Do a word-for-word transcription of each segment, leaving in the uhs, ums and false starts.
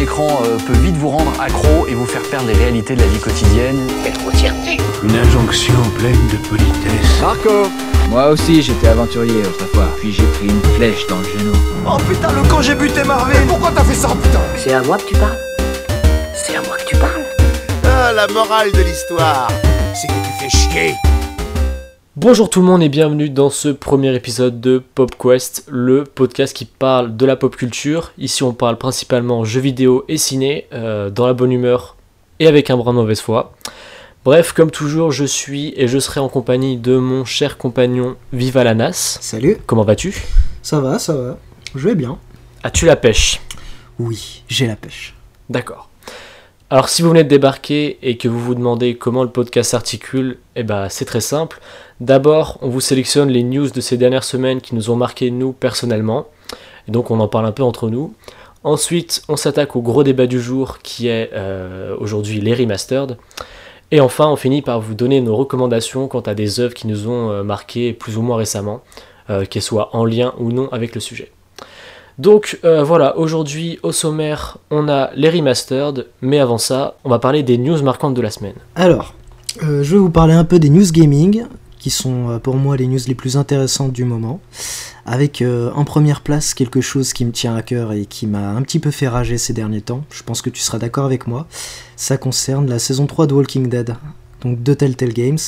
écran euh, peut vite vous rendre accro et vous faire perdre les réalités de la vie quotidienne. Quelle grossièreté! Une injonction pleine de politesse. Marco! Moi aussi, j'étais aventurier autrefois, puis j'ai pris une flèche dans le genou. Oh putain, le camp, j'ai buté Marvin! Pourquoi t'as fait ça, putain? C'est à moi que tu parles? C'est à moi que tu parles? Ah, la morale de l'histoire, c'est que tu fais chier! Bonjour tout le monde et bienvenue dans ce premier épisode de PopQuest, le podcast qui parle de la pop culture. Ici on parle principalement jeux vidéo et ciné, euh, dans la bonne humeur et avec un brin de mauvaise foi. Bref, comme toujours, je suis et je serai en compagnie de mon cher compagnon Viva Lanas. Salut. Comment vas-tu? Ça va, ça va. Je vais bien. As-tu la pêche? Oui, j'ai la pêche. D'accord. Alors si vous venez de débarquer et que vous vous demandez comment le podcast s'articule, eh ben, c'est très simple. D'abord, on vous sélectionne les news de ces dernières semaines qui nous ont marqué nous personnellement, et donc on en parle un peu entre nous. Ensuite, on s'attaque au gros débat du jour qui est euh, aujourd'hui les remastered. Et enfin, on finit par vous donner nos recommandations quant à des œuvres qui nous ont euh, marqué plus ou moins récemment, euh, qu'elles soient en lien ou non avec le sujet. Donc euh, voilà, aujourd'hui au sommaire, on a les remastered, mais avant ça, on va parler des news marquantes de la semaine. Alors, euh, je vais vous parler un peu des news gaming, qui sont euh, pour moi les news les plus intéressantes du moment, avec euh, en première place quelque chose qui me tient à cœur et qui m'a un petit peu fait rager ces derniers temps, je pense que tu seras d'accord avec moi, ça concerne la saison trois de Walking Dead, donc de Telltale Games,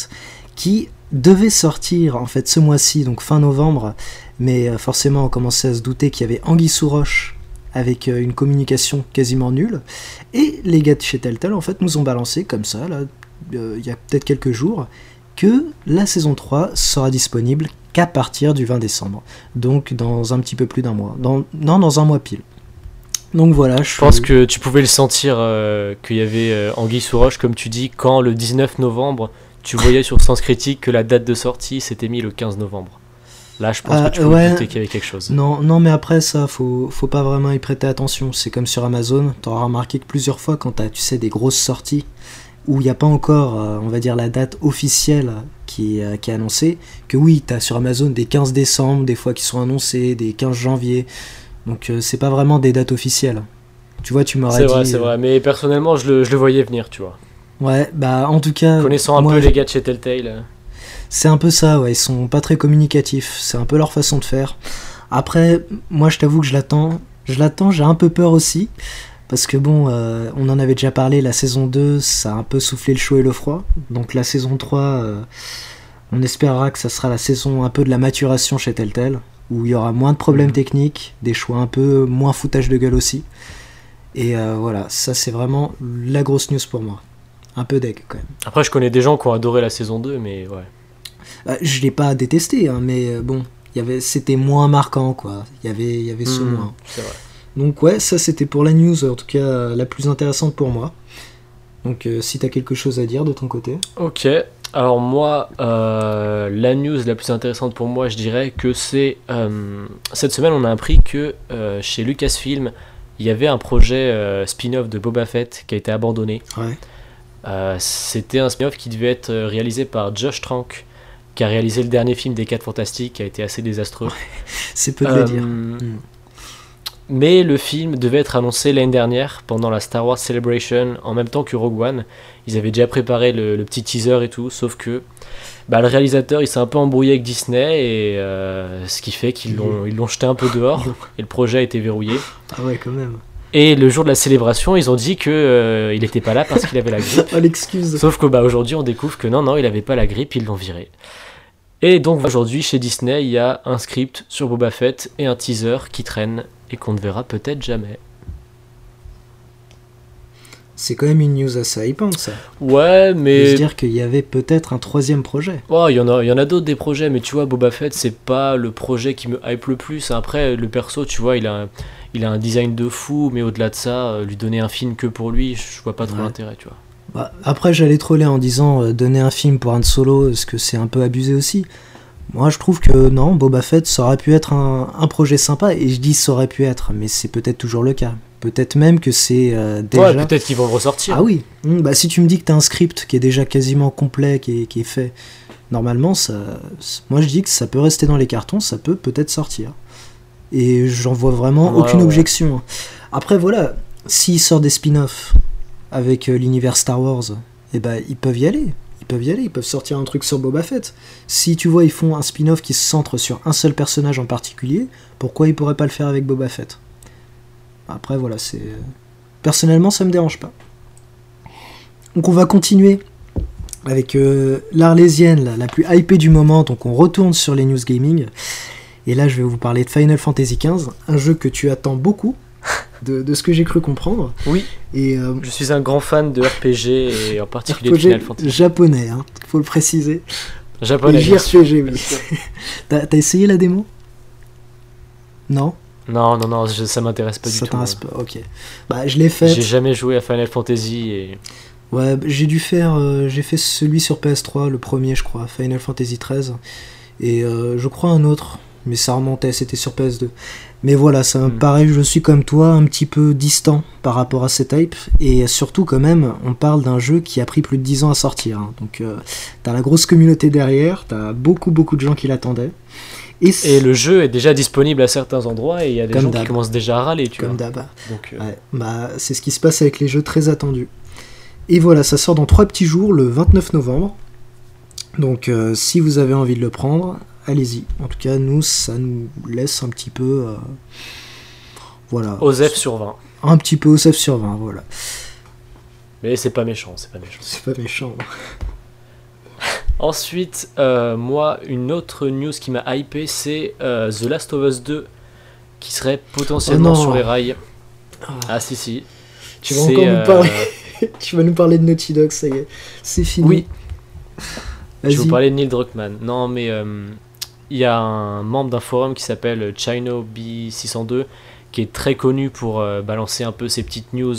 qui devait sortir en fait ce mois-ci, donc fin novembre, mais forcément on commençait à se douter qu'il y avait anguille sous roche avec une communication quasiment nulle, et les gars de chez Telltale en fait nous ont balancé comme ça, là, euh, il y a peut-être quelques jours, que la saison trois sera disponible qu'à partir du vingt décembre, donc dans un petit peu plus d'un mois, dans, non dans un mois pile. Donc voilà, je, je pense suis... que tu pouvais le sentir euh, qu'il y avait euh, anguille sous roche comme tu dis, quand le dix-neuf novembre tu voyais sur SensCritique que la date de sortie s'était mise le quinze novembre. Là, je pense ah, que tu peux ouais. douter qu'il y avait quelque chose. Non, non mais après ça, faut, faut pas vraiment y prêter attention. C'est comme sur Amazon, t'auras remarqué que plusieurs fois, quand t'as, tu sais, des grosses sorties, où il n'y a pas encore, euh, on va dire, la date officielle qui, euh, qui est annoncée, que oui, t'as sur Amazon des quinze décembre, des fois qui sont annoncés, des quinze janvier. Donc, euh, c'est pas vraiment des dates officielles. Tu vois, tu m'aurais c'est dit... C'est vrai, c'est euh... vrai, mais personnellement, je le, je le voyais venir, tu vois. Ouais, bah en tout cas... Connaissant un moi, peu les gars de chez Telltale. C'est un peu ça, ouais, ils sont pas très communicatifs, c'est un peu leur façon de faire. Après, moi je t'avoue que je l'attends, je l'attends, j'ai un peu peur aussi, parce que bon, euh, on en avait déjà parlé, la saison deux, ça a un peu soufflé le chaud et le froid, donc la saison trois, euh, on espérera que ça sera la saison un peu de la maturation chez Telltale, où il y aura moins de problèmes techniques, des choix un peu moins foutage de gueule aussi, et euh, voilà, ça c'est vraiment la grosse news pour moi. Un peu deg quand même. Après je connais des gens qui ont adoré la saison deux, mais ouais. Euh, je l'ai pas détesté, hein, mais bon, y avait, c'était moins marquant quoi. Il y avait, y avait ce mmh, moins. C'est vrai. Donc ouais, ça c'était pour la news, en tout cas la plus intéressante pour moi. Donc euh, si t'as quelque chose à dire de ton côté. Ok, alors moi, euh, la news la plus intéressante pour moi, je dirais que c'est... Euh, cette semaine on a appris que euh, chez Lucasfilm, il y avait un projet euh, spin-off de Boba Fett qui a été abandonné. Ouais. Euh, c'était un spin-off qui devait être réalisé par Josh Trank, qui a réalisé le dernier film des quatre Fantastiques, qui a été assez désastreux. Ouais, c'est peu de euh, le dire. Mmh. Mais le film devait être annoncé l'année dernière, pendant la Star Wars Celebration, en même temps que Rogue One. Ils avaient déjà préparé le, le petit teaser et tout, sauf que bah, le réalisateur il s'est un peu embrouillé avec Disney, et euh, ce qui fait qu'ils l'ont, ils l'ont jeté un peu dehors, et le projet a été verrouillé. Ah ouais, quand même. Et le jour de la célébration, ils ont dit qu'il euh, n'était pas là parce qu'il avait la grippe. Oh, l'excuse. Sauf que bah, aujourd'hui, on découvre que non, non, il n'avait pas la grippe, ils l'ont viré. Et donc aujourd'hui, chez Disney, il y a un script sur Boba Fett et un teaser qui traîne et qu'on ne verra peut-être jamais. C'est quand même une news assez hypante, ça. Ouais, mais... Je veux dire qu'il y avait peut-être un troisième projet. Oh, il y en a, il y en a d'autres des projets, mais tu vois, Boba Fett, c'est pas le projet qui me hype le plus. Après, le perso, tu vois, il a... Il a un design de fou, mais au-delà de ça, lui donner un film que pour lui, je vois pas trop ouais. l'intérêt, tu vois. Bah, après, j'allais troller en disant euh, donner un film pour un solo, est-ce que c'est un peu abusé aussi? Moi, je trouve que non, Boba Fett, ça aurait pu être un, un projet sympa, et je dis ça aurait pu être, mais c'est peut-être toujours le cas. Peut-être même que c'est euh, déjà... Ouais, peut-être qu'ils vont le ressortir. Ah oui, mmh, bah, si tu me dis que t'as un script qui est déjà quasiment complet, qui est, qui est fait, normalement, ça... moi je dis que ça peut rester dans les cartons, ça peut peut-être sortir. Et j'en vois vraiment ouais, aucune ouais. objection. Après voilà, s'il sort des spin-offs avec l'univers Star Wars, eh ben, ils peuvent y aller. Ils peuvent y aller, ils peuvent sortir un truc sur Boba Fett. Si tu vois, ils font un spin-off qui se centre sur un seul personnage en particulier, pourquoi ils pourraient pas le faire avec Boba Fett? Après, voilà, c'est... Personnellement, ça me dérange pas. Donc on va continuer avec euh, l'Arlésienne, la, la plus hypée du moment, donc on retourne sur les news gaming. Et là, je vais vous parler de Final Fantasy quinze, un jeu que tu attends beaucoup, de, de ce que j'ai cru comprendre. Oui, et, euh, je suis un grand fan de R P G, et en particulier R P G de Final Fantasy. Japonais, hein, faut le préciser. Japonais, et J R P G, oui. t'as, t'as essayé la démo? Non? Non, non, non, je, ça m'intéresse pas ça du tout. Ça t'intéresse pas, ok. Bah, je l'ai fait. J'ai jamais joué à Final Fantasy, et... Ouais, j'ai dû faire... Euh, j'ai fait celui sur P S trois, le premier, je crois, Final Fantasy treize, et euh, je crois un autre... mais ça remontait, c'était sur P S deux. Mais voilà, ça me mmh. paraît, je suis comme toi, un petit peu distant par rapport à cette hype, et surtout quand même, on parle d'un jeu qui a pris plus de dix ans à sortir, hein. Donc euh, t'as la grosse communauté derrière, t'as beaucoup beaucoup de gens qui l'attendaient. Et, et le jeu est déjà disponible à certains endroits, et il y a des gens d'hab. qui commencent déjà à râler, tu comme vois. D'hab. Donc, euh... ouais, bah, c'est ce qui se passe avec les jeux très attendus. Et voilà, ça sort dans trois petits jours, le vingt-neuf novembre, donc euh, si vous avez envie de le prendre... allez-y. En tout cas, nous, ça nous laisse un petit peu... Euh, voilà. Osef sur vingt. Un petit peu Osef sur vingt, voilà. Mais c'est pas méchant, c'est pas méchant. C'est pas méchant. Ensuite, euh, moi, une autre news qui m'a hypé, c'est euh, The Last of Us deux, qui serait potentiellement oh sur les rails. Ah, ah si, si. Tu vas c'est, encore euh... nous parler... tu vas nous parler de Naughty Dog, ça y est. C'est fini. Oui. Vas-y. Je vais vous parler de Neil Druckmann. Non, mais... Euh... Il y a un membre d'un forum qui s'appelle ChinoB six cent deux qui est très connu pour euh, balancer un peu ses petites news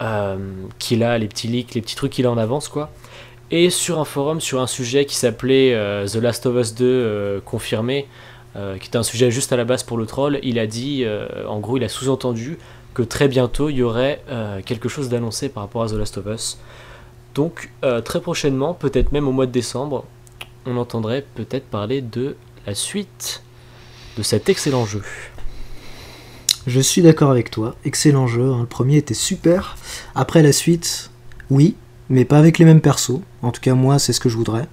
euh, qu'il a, les petits leaks, les petits trucs qu'il a en avance, quoi. Et sur un forum, sur un sujet qui s'appelait euh, The Last of Us deux euh, confirmé, euh, qui était un sujet juste à la base pour le troll, il a dit, euh, en gros, il a sous-entendu que très bientôt, il y aurait euh, quelque chose d'annoncé par rapport à The Last of Us. Donc, euh, très prochainement, peut-être même au mois de décembre, on entendrait peut-être parler de la suite de cet excellent jeu. Je suis d'accord avec toi, excellent jeu, hein. Le premier était super. Après la suite, oui, mais pas avec les mêmes persos. En tout cas, moi, c'est ce que je voudrais.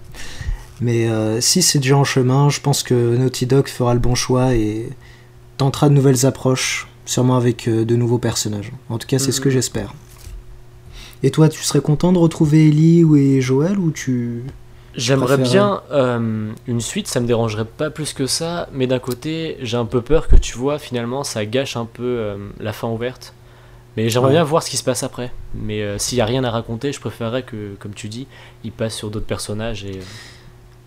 Mais euh, si c'est déjà en chemin, je pense que Naughty Dog fera le bon choix et tentera de nouvelles approches, sûrement avec euh, de nouveaux personnages. En tout cas, c'est mmh. ce que j'espère. Et toi, tu serais content de retrouver Ellie et Joel, ou tu... J'aimerais bien euh, une suite, ça me dérangerait pas plus que ça, mais d'un côté, j'ai un peu peur que tu vois, finalement, ça gâche un peu euh, la fin ouverte. Mais j'aimerais ouais. bien voir ce qui se passe après. Mais euh, s'il y a rien à raconter, je préférerais que, comme tu dis, il passe sur d'autres personnages. Et, euh...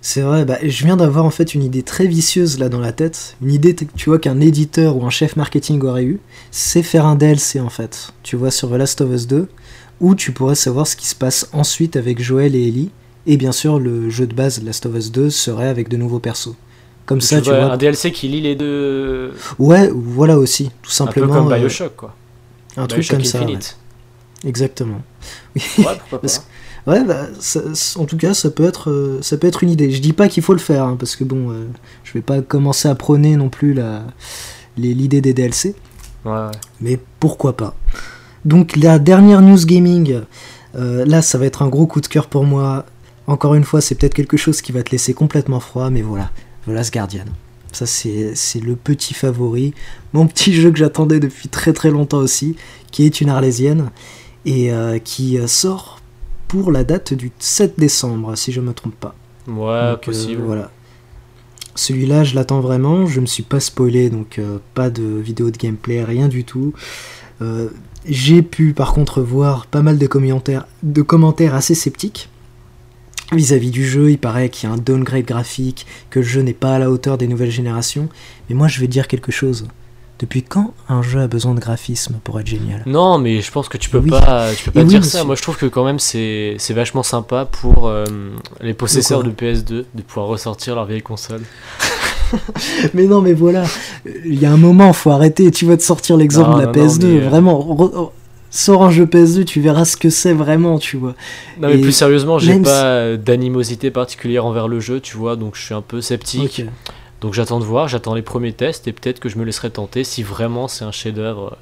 c'est vrai, bah, je viens d'avoir en fait une idée très vicieuse là dans la tête, une idée tu vois, qu'un éditeur ou un chef marketing aurait eu, c'est faire un D L C en fait, tu vois, sur The Last of Us deux, où tu pourrais savoir ce qui se passe ensuite avec Joel et Ellie. Et bien sûr, le jeu de base Last of Us deux serait avec de nouveaux persos. Comme tu ça, vois, tu vois. Un D L C qui lie les deux. Ouais, voilà aussi, tout simplement. Un peu comme Bioshock, quoi. Un Bioshock truc comme ça. Ouais. Exactement. Oui. Ouais, pourquoi pas. Ouais, bah, ça, en tout cas, ça peut être, ça peut être une idée. Je dis pas qu'il faut le faire, hein, parce que bon, euh, je vais pas commencer à prôner non plus la, les, l'idée des D L C. Ouais, ouais. Mais pourquoi pas. Donc la dernière news gaming, euh, là, ça va être un gros coup de cœur pour moi. Encore une fois, c'est peut-être quelque chose qui va te laisser complètement froid, mais voilà, voilà ce Guardian. Ça, c'est, c'est le petit favori, mon petit jeu que j'attendais depuis très très longtemps aussi, qui est une Arlésienne, et euh, qui sort pour la date du sept décembre, si je ne me trompe pas. Ouais, donc, possible. Euh, voilà. Celui-là, je l'attends vraiment, je ne me suis pas spoilé, donc euh, pas de vidéo de gameplay, rien du tout. Euh, j'ai pu par contre voir pas mal de commentaires, de commentaires assez sceptiques vis-à-vis du jeu. Il paraît qu'il y a un downgrade graphique, que le jeu n'est pas à la hauteur des nouvelles générations, mais moi je vais dire quelque chose. Depuis quand un jeu a besoin de graphisme pour être génial? Non, mais je pense que tu peux oui. pas, tu peux pas oui, dire monsieur. ça. Moi je trouve que quand même c'est, c'est vachement sympa pour euh, les possesseurs de P S deux de pouvoir ressortir leur vieille console. Mais non, mais voilà, il y a un moment, faut arrêter, tu vas te sortir l'exemple non, de la non, P S deux, non, mais... vraiment... Re, re, Sors un jeu P S deux, tu verras ce que c'est vraiment, tu vois. Non, mais et plus sérieusement, j'ai pas si... d'animosité particulière envers le jeu, tu vois, donc je suis un peu sceptique. Okay. Donc j'attends de voir, j'attends les premiers tests, et peut-être que je me laisserai tenter si vraiment c'est un chef-d'œuvre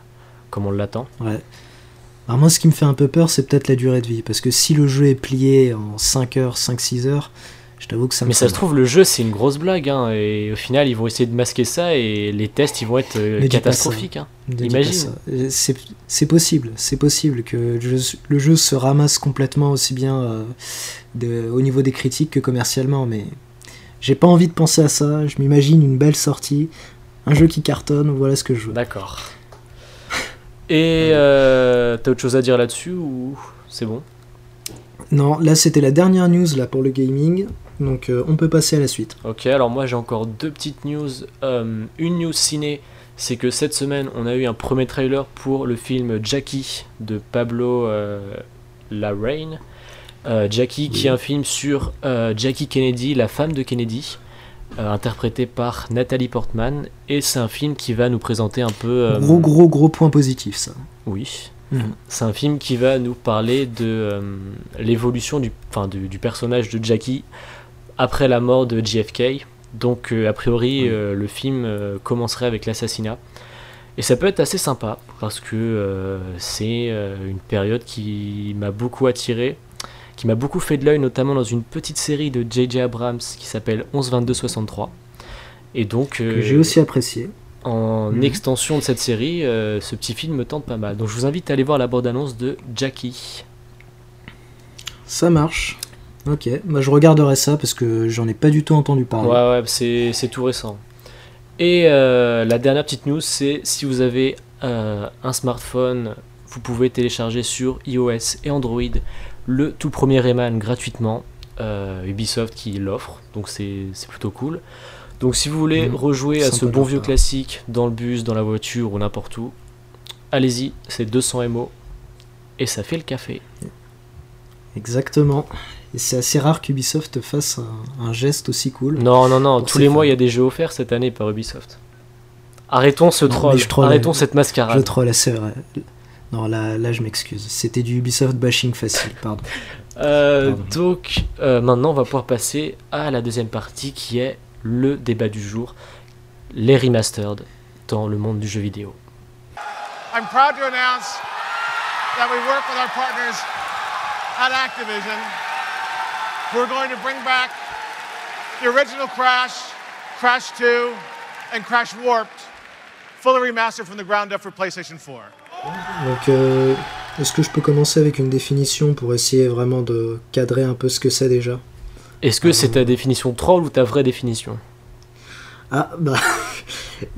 comme on l'attend. Ouais. Alors moi, ce qui me fait un peu peur, c'est peut-être la durée de vie, parce que si le jeu est plié en cinq heures, cinq six heures, je t'avoue que ça me... Mais ça se trouve, le jeu, c'est une grosse blague, hein, et au final, ils vont essayer de masquer ça, et les tests, ils vont être euh, catastrophiques. Hein. Imagine. C'est, c'est possible, c'est possible que le jeu, le jeu se ramasse complètement aussi bien euh, de, au niveau des critiques que commercialement, mais j'ai pas envie de penser à ça, je m'imagine une belle sortie, un jeu qui cartonne, voilà ce que je veux. D'accord. Et euh, t'as autre chose à dire là-dessus ou c'est bon? Non, là c'était la dernière news là, pour le gaming, donc euh, on peut passer à la suite. Ok, alors moi j'ai encore deux petites news. Euh, une news ciné, c'est que cette semaine on a eu un premier trailer pour le film Jackie de Pablo euh, Larraín. Euh, Jackie, oui, qui est un film sur euh, Jackie Kennedy, la femme de Kennedy, Euh, interprété par Nathalie Portman, et c'est un film qui va nous présenter un peu... Euh, gros gros gros point positif ça. Oui, mmh. C'est un film qui va nous parler de euh, l'évolution du, enfin, du, du personnage de Jackie après la mort de J F K, donc euh, a priori euh, le film euh, commencerait avec l'assassinat, et ça peut être assez sympa parce que euh, c'est euh, une période qui m'a beaucoup attiré, qui m'a beaucoup fait de l'œil, notamment dans une petite série de J J Abrams qui s'appelle onze vingt-deux soixante-trois. Et donc, que euh, j'ai aussi apprécié. En mmh. extension de cette série, euh, ce petit film me tente pas mal. Donc je vous invite à aller voir la bande-annonce de Jackie. Ça marche. Ok, bah, je regarderai ça parce que j'en ai pas du tout entendu parler. Ouais, ouais, c'est, c'est tout récent. Et euh, la dernière petite news, c'est si vous avez euh, un smartphone, vous pouvez télécharger sur iOS et Android le tout premier Rayman gratuitement, euh, Ubisoft qui l'offre, donc c'est, c'est plutôt cool. Donc si vous voulez mmh, rejouer à ce bon vieux classique dans le bus, dans la voiture ou n'importe où, allez-y, c'est deux cents mégaoctets et ça fait le café. Exactement, et c'est assez rare qu'Ubisoft fasse un, un geste aussi cool. Non, non, non, tous les fans. Mois il y a des jeux offerts cette année par Ubisoft. Arrêtons ce troll, troll arrêtons euh, cette mascarade. Je troll, c'est vrai. Non, là, là je m'excuse, c'était du Ubisoft bashing facile, pardon. euh, pardon. Donc euh, maintenant on va pouvoir passer à la deuxième partie qui est le débat du jour, les remastered dans le monde du jeu vidéo. I'm proud to announce that we work with our partners at Activision. We're going to bring back the original Crash, Crash two and Crash Warped, fully remastered from the ground up for PlayStation four. Donc, euh, est-ce que je peux commencer avec une définition pour essayer vraiment de cadrer un peu ce que c'est déjà? Est-ce que euh... c'est ta définition troll ou ta vraie définition? Ah, bah,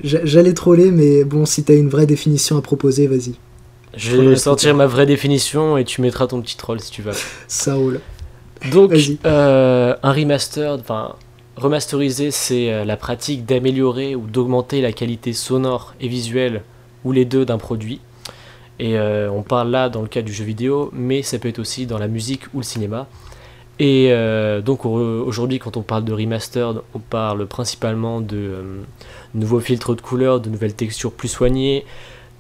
j'allais troller, mais bon, si t'as une vraie définition à proposer, vas-y. Je vais sortir ma vraie définition et tu mettras ton petit troll si tu vas. Ça roule. Donc, euh, un remaster, enfin, remasteriser, c'est la pratique d'améliorer ou d'augmenter la qualité sonore et visuelle ou les deux d'un produit. Et euh, on parle là dans le cas du jeu vidéo, mais ça peut être aussi dans la musique ou le cinéma. Et euh, donc aujourd'hui, quand on parle de remastered, on parle principalement de euh, nouveaux filtres de couleurs, de nouvelles textures plus soignées,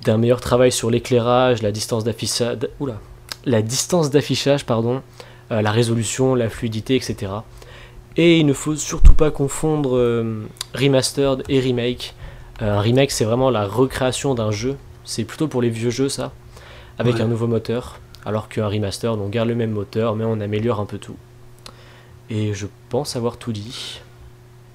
d'un meilleur travail sur l'éclairage, la distance d'affichage, oula, la distance d'affichage, pardon, euh, la résolution, la fluidité, et cetera. Et il ne faut surtout pas confondre euh, remastered et remake. Euh, un remake, c'est vraiment la recréation d'un jeu. C'est plutôt pour les vieux jeux, ça, avec ouais. un nouveau moteur, alors qu'un remaster, on garde le même moteur, mais on améliore un peu tout. Et je pense avoir tout dit.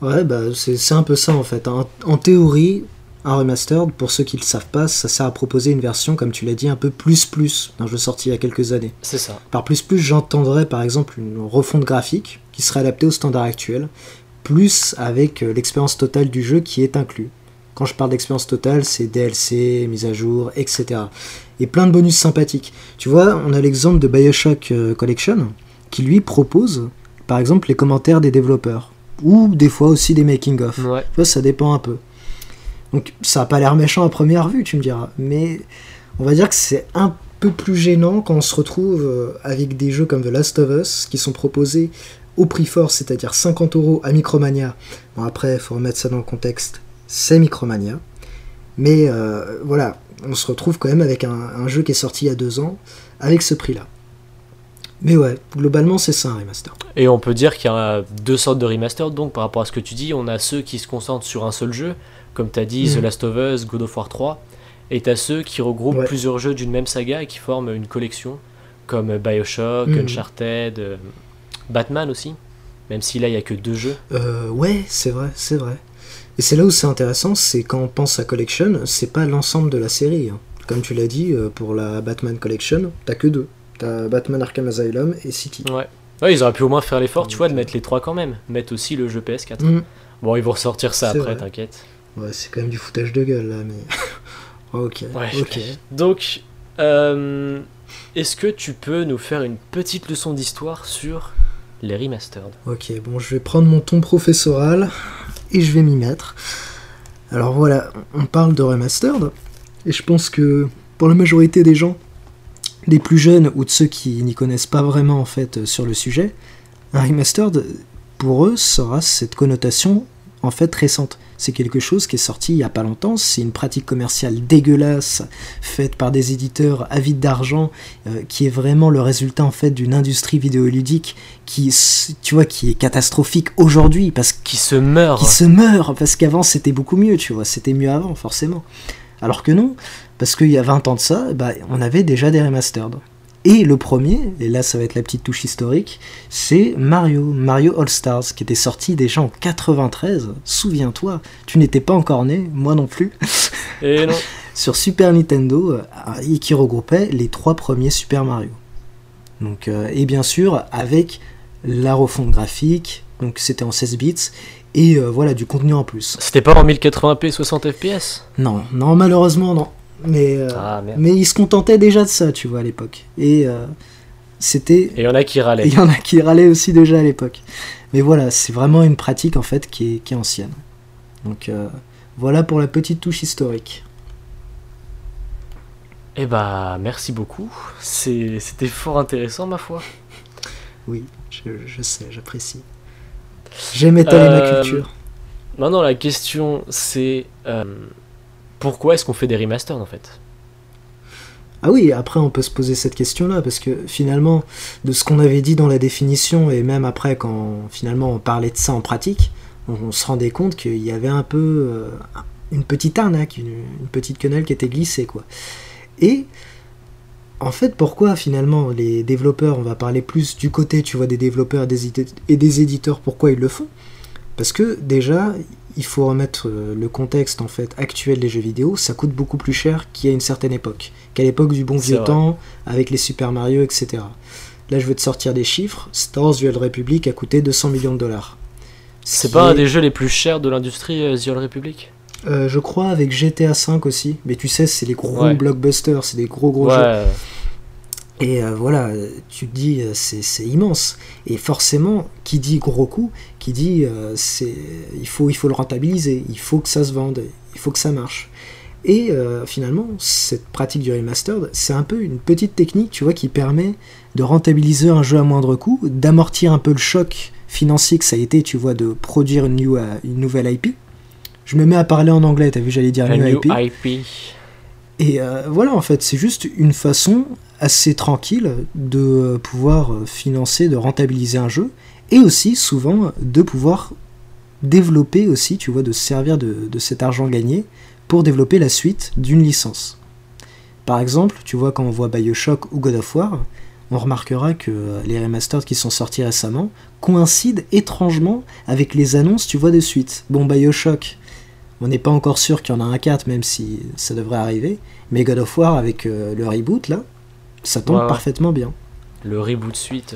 Ouais, bah c'est, c'est un peu ça, en fait. En, en théorie, un remaster, pour ceux qui ne le savent pas, ça sert à proposer une version, comme tu l'as dit, un peu plus-plus d'un jeu sorti il y a quelques années. C'est ça. Par plus-plus, j'entendrais, par exemple, une refonte graphique qui serait adaptée au standard actuel, plus avec l'expérience totale du jeu qui est inclue. Quand je parle d'expérience totale, c'est D L C, mise à jour, et cetera. Et plein de bonus sympathiques. Tu vois, on a l'exemple de Bioshock Collection, qui lui propose, par exemple, les commentaires des développeurs. Ou des fois aussi des making-of. Ouais. Tu vois, ça dépend un peu. Donc, ça n'a pas l'air méchant à première vue, tu me diras. Mais on va dire que c'est un peu plus gênant quand on se retrouve avec des jeux comme The Last of Us, qui sont proposés au prix fort, c'est-à-dire cinquante euros à Micromania. Bon, après, il faut remettre ça dans le contexte. C'est Micromania, mais euh, voilà, on se retrouve quand même avec un, un jeu qui est sorti il y a deux ans, avec ce prix-là. Mais ouais, globalement, c'est ça un remaster. Et on peut dire qu'il y a deux sortes de remaster, donc par rapport à ce que tu dis, on a ceux qui se concentrent sur un seul jeu, comme tu as dit, mmh. The Last of Us, God of War trois, et t'as ceux qui regroupent ouais. plusieurs jeux d'une même saga et qui forment une collection, comme Bioshock, mmh. Uncharted, euh, Batman aussi, même si là il n'y a que deux jeux. Euh, ouais, c'est vrai, c'est vrai. Et c'est là où c'est intéressant, c'est quand on pense à Collection, c'est pas l'ensemble de la série. Hein. Comme tu l'as dit, pour la Batman Collection, t'as que deux. T'as Batman Arkham Asylum et City. Ouais. Ouais, ils auraient pu au moins faire l'effort, tu vois, de mettre les trois quand même. Mettre aussi le jeu P S quatre. Mmh. Bon, ils vont ressortir ça c'est après, vrai. T'inquiète. Ouais, c'est quand même du foutage de gueule, là, mais... ok, ouais, ok. Donc, euh, est-ce que tu peux nous faire une petite leçon d'histoire sur les remastered? Ok, bon, je vais prendre mon ton professoral, et je vais m'y mettre. Alors voilà, on parle de remastered, et je pense que, pour la majorité des gens... des plus jeunes ou de ceux qui n'y connaissent pas vraiment en fait sur le sujet, un remastered pour eux sera cette connotation en fait récente. C'est quelque chose qui est sorti il n'y a pas longtemps, c'est une pratique commerciale dégueulasse faite par des éditeurs avides d'argent euh, qui est vraiment le résultat en fait d'une industrie vidéoludique qui, tu vois, qui est catastrophique aujourd'hui parce qui se meurt. Qui se meurt parce qu'avant c'était beaucoup mieux, tu vois, c'était mieux avant forcément. Alors que non, parce qu'il y a vingt ans de ça, bah, on avait déjà des remastered. Et le premier, et là ça va être la petite touche historique, c'est Mario, Mario All-Stars, qui était sorti déjà en quatre-vingt-treize, souviens-toi, tu n'étais pas encore né, moi non plus, et non. sur Super Nintendo, et qui regroupait les trois premiers Super Mario. Donc, euh, et bien sûr, avec la refonte graphique, donc c'était en seize bits, et euh, voilà, du contenu en plus. C'était pas en mille quatre-vingts p soixante f p s ? Non, non, malheureusement non. Mais, euh, ah, mais ils se contentaient déjà de ça, tu vois, à l'époque. Et euh, c'était... Et il y en a qui râlaient. Il y en a qui râlaient aussi déjà à l'époque. Mais voilà, c'est vraiment une pratique en fait qui est, qui est ancienne. Donc euh, voilà pour la petite touche historique. Eh bah, merci beaucoup. C'est, c'était fort intéressant, ma foi. Oui, je, je sais, j'apprécie. J'aime étaler euh, ma culture. Maintenant, la question, c'est... Euh, pourquoi est-ce qu'on fait des remasters, en fait ? Ah oui, après, on peut se poser cette question-là, parce que, finalement, de ce qu'on avait dit dans la définition, et même après, quand, finalement, on parlait de ça en pratique, on, on se rendait compte qu'il y avait un peu... Euh, une petite arnaque, une, une petite quenelle qui était glissée, quoi. Et... En fait, pourquoi finalement les développeurs, on va parler plus du côté, tu vois, des développeurs et des éditeurs, pourquoi ils le font ? Parce que déjà, il faut remettre le contexte en fait actuel des jeux vidéo, ça coûte beaucoup plus cher qu'à une certaine époque, qu'à l'époque du bon vieux temps, avec les Super Mario, et cetera. Là, je veux te sortir des chiffres, Star Wars The Old Republic a coûté deux cents millions de dollars. C'est pas est... un des jeux les plus chers de l'industrie, The Old Republic ? Euh, je crois avec G T A cinq aussi, mais tu sais, c'est les gros ouais. blockbusters, c'est des gros gros ouais. jeux. Et euh, voilà, tu te dis, c'est, c'est immense. Et forcément, qui dit gros coup, qui dit, euh, c'est, il faut, il faut le rentabiliser, il faut que ça se vende, il faut que ça marche. Et euh, finalement, cette pratique du remastered, c'est un peu une petite technique, tu vois, qui permet de rentabiliser un jeu à moindre coût, d'amortir un peu le choc financier que ça a été, tu vois, de produire une, new, une nouvelle I P. Je me mets à parler en anglais, t'as vu, j'allais dire new I P. I P. Et euh, voilà, en fait, c'est juste une façon assez tranquille de pouvoir financer, de rentabiliser un jeu, et aussi, souvent, de pouvoir développer aussi, tu vois, de se servir de, de cet argent gagné pour développer la suite d'une licence. Par exemple, tu vois, quand on voit Bioshock ou God of War, on remarquera que les remasters qui sont sortis récemment coïncident étrangement avec les annonces, tu vois, de suite. Bon, Bioshock... On n'est pas encore sûr qu'il y en a un quatre, même si ça devrait arriver. Mais God of War, avec euh, le reboot, là, ça tombe wow. parfaitement bien. Le reboot suite.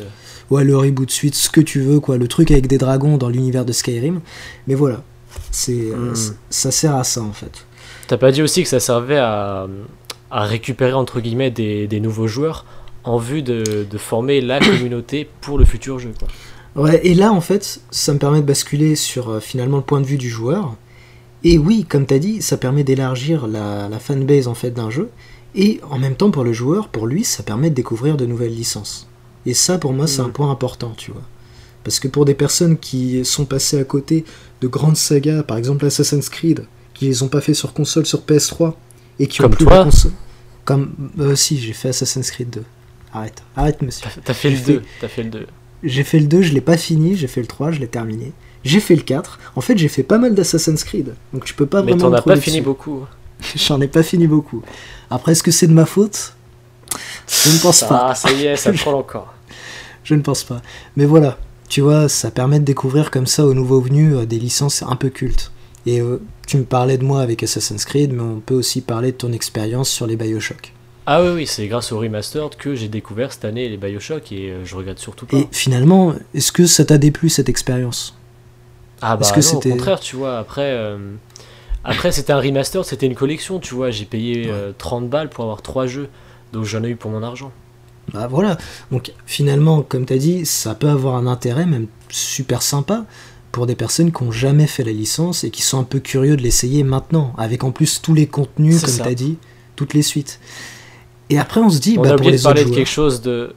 Ouais, le reboot suite, ce que tu veux, quoi. Le truc avec des dragons dans l'univers de Skyrim. Mais voilà, c'est, mm. euh, c- ça sert à ça, en fait. T'as pas dit aussi que ça servait à, à récupérer, entre guillemets, des, des nouveaux joueurs en vue de, de former la communauté pour le futur jeu, quoi. Ouais, et là, en fait, ça me permet de basculer sur, euh, finalement, le point de vue du joueur. Et oui, comme t'as dit, ça permet d'élargir la, la fanbase en fait d'un jeu, et en même temps pour le joueur, pour lui, ça permet de découvrir de nouvelles licences. Et ça, pour moi, c'est mmh. un point important, tu vois. Parce que pour des personnes qui sont passées à côté de grandes sagas, par exemple Assassin's Creed, qui les ont pas fait sur console, sur P S trois, et qui comme ont plus de console. Comme euh, si, j'ai fait Assassin's Creed deux. Arrête, arrête, monsieur. T'as, t'as fait le deux. T'as fait le deux. J'ai fait le deux, je l'ai pas fini, j'ai fait le trois, je l'ai terminé. J'ai fait le quatre. En fait, j'ai fait pas mal d'Assassin's Creed. Donc, tu peux pas vraiment. Mais t'en as pas fini beaucoup. J'en ai pas fini beaucoup. Après, est-ce que c'est de ma faute? Je ne pense ah, pas. Ah, ça y est, ça prend encore. Je ne pense pas. Mais voilà, tu vois, ça permet de découvrir comme ça aux nouveaux venus euh, des licences un peu cultes. Et euh, tu me parlais de moi avec Assassin's Creed, mais on peut aussi parler de ton expérience sur les Bioshock. Ah oui, oui, c'est grâce au remastered que j'ai découvert cette année les Bioshock et euh, je regrette surtout pas. Et finalement, est-ce que ça t'a déplu cette expérience? Ah bah que non, au contraire, tu vois, après... Euh... Après, c'était un remaster, c'était une collection, tu vois. J'ai payé euh, trente balles pour avoir trois jeux, donc j'en ai eu pour mon argent. Bah voilà, donc finalement, comme t'as dit, ça peut avoir un intérêt même super sympa pour des personnes qui n'ont jamais fait la licence et qui sont un peu curieux de l'essayer maintenant, avec en plus tous les contenus, c'est comme ça. T'as dit, toutes les suites. Et après, on se dit, on bah, a oublié pour les de parler autres de quelque joueurs, chose de...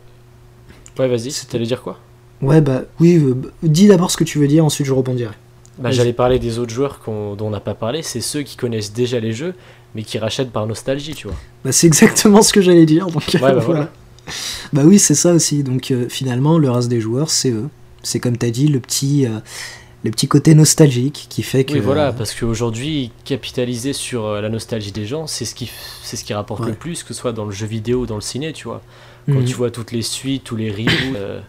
Ouais, vas-y, t'allais dire quoi? Ouais, bah oui, euh, dis d'abord ce que tu veux dire, ensuite je rebondirai. Bah, j'allais parler des autres joueurs qu'on, dont on n'a pas parlé, c'est ceux qui connaissent déjà les jeux, mais qui rachètent par nostalgie, tu vois. Bah, c'est exactement ce que j'allais dire, donc ouais, bah, voilà. Voilà. Bah oui, c'est ça aussi, donc euh, finalement, le reste des joueurs, c'est eux. C'est comme t'as dit, le petit, euh, le petit côté nostalgique qui fait que... Oui, voilà, euh, parce qu'aujourd'hui, capitaliser sur euh, la nostalgie des gens, c'est ce qui, c'est ce qui rapporte ouais. le plus, que ce soit dans le jeu vidéo ou dans le ciné, tu vois. Quand mmh. tu vois toutes les suites, tous les reboots... Euh,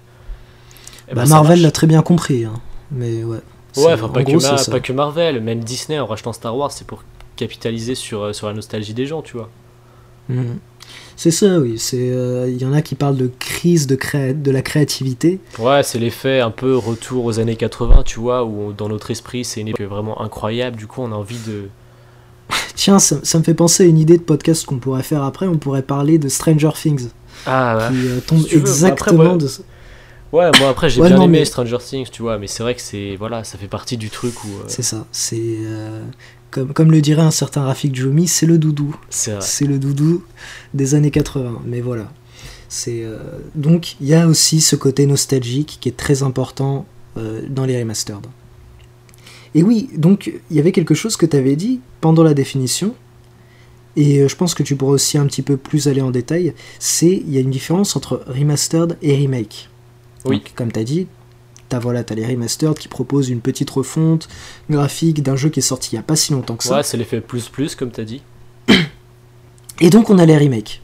bah, bah Marvel l'a très bien compris, hein. Mais ouais... Ouais, enfin, pas, gros, que Ma- pas que Marvel, même Disney en rachetant Star Wars, c'est pour capitaliser sur, sur la nostalgie des gens, tu vois. Mmh. C'est ça, oui. Il euh, y en a qui parlent de crise de, créa- de la créativité. Ouais, c'est l'effet un peu retour aux années quatre-vingts, tu vois, où on, dans notre esprit, c'est une époque vraiment incroyable, du coup, on a envie de... Tiens, ça, ça me fait penser à une idée de podcast qu'on pourrait faire après, on pourrait parler de Stranger Things. Ah, ouais. Qui euh, tombe si exactement après, ouais. de... Ouais, moi après j'ai ouais, bien non, aimé mais... Stranger Things, tu vois, mais c'est vrai que c'est voilà, ça fait partie du truc où. Euh... C'est ça, c'est euh, comme comme le dirait un certain Rafik Djoumi, c'est le doudou. C'est vrai. C'est le doudou des années quatre-vingts, mais voilà. C'est euh... donc il y a aussi ce côté nostalgique qui est très important euh, dans les remastered. Et oui, donc il y avait quelque chose que tu avais dit pendant la définition, et je pense que tu pourras aussi un petit peu plus aller en détail. C'est il y a une différence entre remastered et remake. Donc, oui. Comme tu as dit, t'as, voilà, t'as les remastered qui proposent une petite refonte graphique d'un jeu qui est sorti il n'y a pas si longtemps que ça. Ouais, c'est l'effet plus plus, comme t'as dit. Et donc, on a les remakes.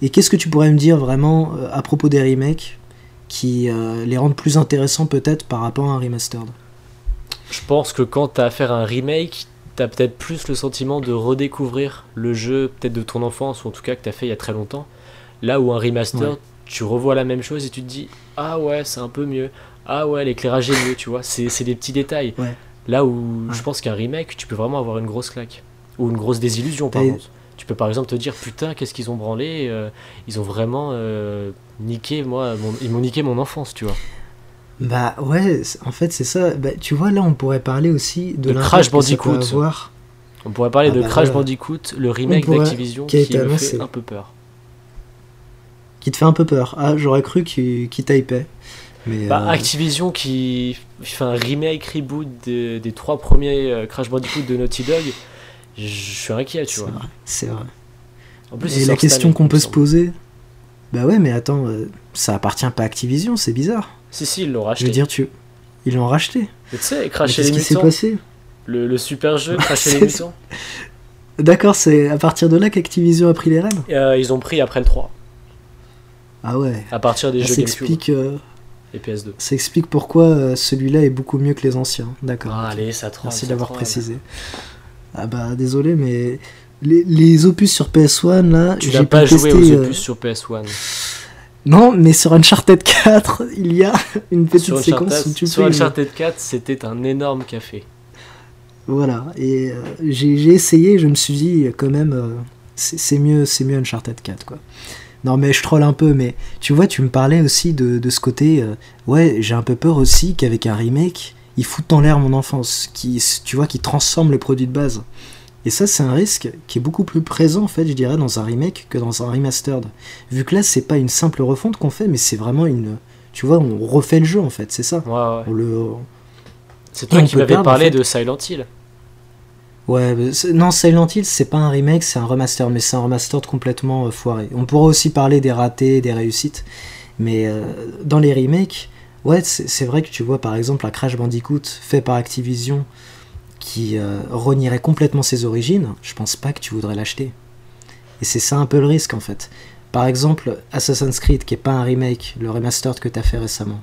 Et qu'est-ce que tu pourrais me dire vraiment à propos des remakes qui euh, les rendent plus intéressants peut-être par rapport à un remastered? Je pense que quand t'as affaire à un remake, t'as peut-être plus le sentiment de redécouvrir le jeu, peut-être de ton enfance, ou en tout cas que t'as fait il y a très longtemps. Là où un remastered... Ouais. Tu revois la même chose et tu te dis ah ouais c'est un peu mieux, ah ouais l'éclairage est mieux, tu vois, c'est, c'est des petits détails ouais. Là où ouais. je pense qu'un remake tu peux vraiment avoir une grosse claque ou une grosse désillusion par contre. Tu peux par exemple te dire putain qu'est-ce qu'ils ont branlé, euh, ils ont vraiment euh, niqué moi mon, ils m'ont niqué mon enfance, tu vois. Bah ouais en fait c'est ça. Bah, tu vois là on pourrait parler aussi de, de Crash Bandicoot. On pourrait parler ah, de bah, Crash euh... Bandicoot, le remake pourrait... d'Activision qui, qui me fait un peu peur. Qui te fait un peu peur. Ah, j'aurais cru qu'il, qu'il typait. Mais bah, euh... Activision qui fait un remake, reboot de, des trois premiers Crash Bandicoot de Naughty Dog, je suis inquiet, tu c'est vois. Vrai, c'est vrai. En plus, et la question année, qu'on peut se poser, bah ouais, mais attends, euh, ça appartient pas à Activision, c'est bizarre. Si, si, ils l'ont racheté. Je veux dire, tu... ils l'ont racheté. Mais tu sais, Crash et les Mutants. Qu'est-ce qui s'est passé ? le, le super jeu, Crash et les Mutants. D'accord, c'est à partir de là qu'Activision a pris les rênes euh, ils ont pris après le trois. Ah ouais. À partir des ça jeux GameCube euh, et P S deux. Ça explique pourquoi euh, celui-là est beaucoup mieux que les anciens. D'accord. Ah, allez, ça trompe. Merci ça d'avoir trompe, précisé. Ouais. Ah bah désolé, mais les, les opus sur P S un là, tu j'ai n'as pas testé, joué aux euh... opus sur P S un. Non, mais sur Uncharted quatre, il y a une petite sur séquence où tu sur peux, Uncharted quatre, c'était un énorme café. Voilà. Et euh, j'ai, j'ai essayé, je me suis dit quand même, euh, c'est, c'est mieux, c'est mieux Uncharted quatre quoi. Non mais je troll un peu, mais tu vois, tu me parlais aussi de, de ce côté, euh, ouais, j'ai un peu peur aussi qu'avec un remake, ils foutent en l'air mon enfance, qui, tu vois, qui transforme le produit de base. Et ça, c'est un risque qui est beaucoup plus présent, en fait, je dirais, dans un remake que dans un remastered. Vu que là, c'est pas une simple refonte qu'on fait, mais c'est vraiment une... Tu vois, on refait le jeu, en fait, c'est ça. Ouais, ouais. On le... C'est toi qui m'avais perdre, parlé en fait. De Silent Hill. Ouais, non, Silent Hill, c'est pas un remake, c'est un remaster, mais c'est un remaster complètement euh, foiré. On pourra aussi parler des ratés, des réussites, mais euh, dans les remakes, ouais, c'est, c'est vrai que tu vois, par exemple, un Crash Bandicoot fait par Activision, qui euh, renierait complètement ses origines, je pense pas que tu voudrais l'acheter. Et c'est ça un peu le risque en fait. Par exemple, Assassin's Creed, qui n'est pas un remake, le remastered que tu as fait récemment,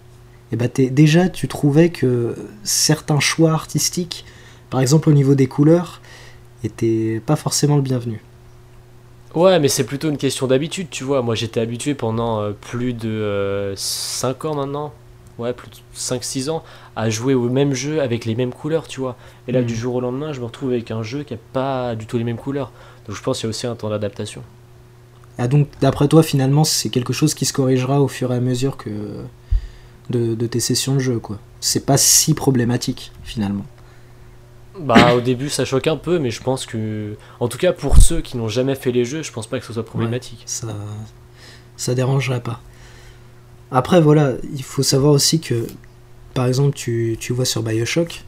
et bah t'es, déjà tu trouvais que certains choix artistiques, par exemple au niveau des couleurs, n'étaient pas forcément le bienvenu. Ouais, mais c'est plutôt une question d'habitude, tu vois. Moi, j'étais habitué pendant euh, plus de euh, cinq ans maintenant, ouais, plus de cinq six ans, à jouer au même jeu avec les mêmes couleurs, tu vois. Et là, mmh. du jour au lendemain, je me retrouve avec un jeu qui n'a pas du tout les mêmes couleurs. Donc, je pense qu'il y a aussi un temps d'adaptation. Ah, donc, d'après toi, finalement, c'est quelque chose qui se corrigera au fur et à mesure que de, de tes sessions de jeu, quoi. C'est pas si problématique, finalement. Bah, au début ça choque un peu, mais je pense que, en tout cas pour ceux qui n'ont jamais fait les jeux, je pense pas que ce soit problématique. Ouais, ça, ça dérangerait pas. Après voilà, il faut savoir aussi que, par exemple, tu, tu vois sur Bioshock,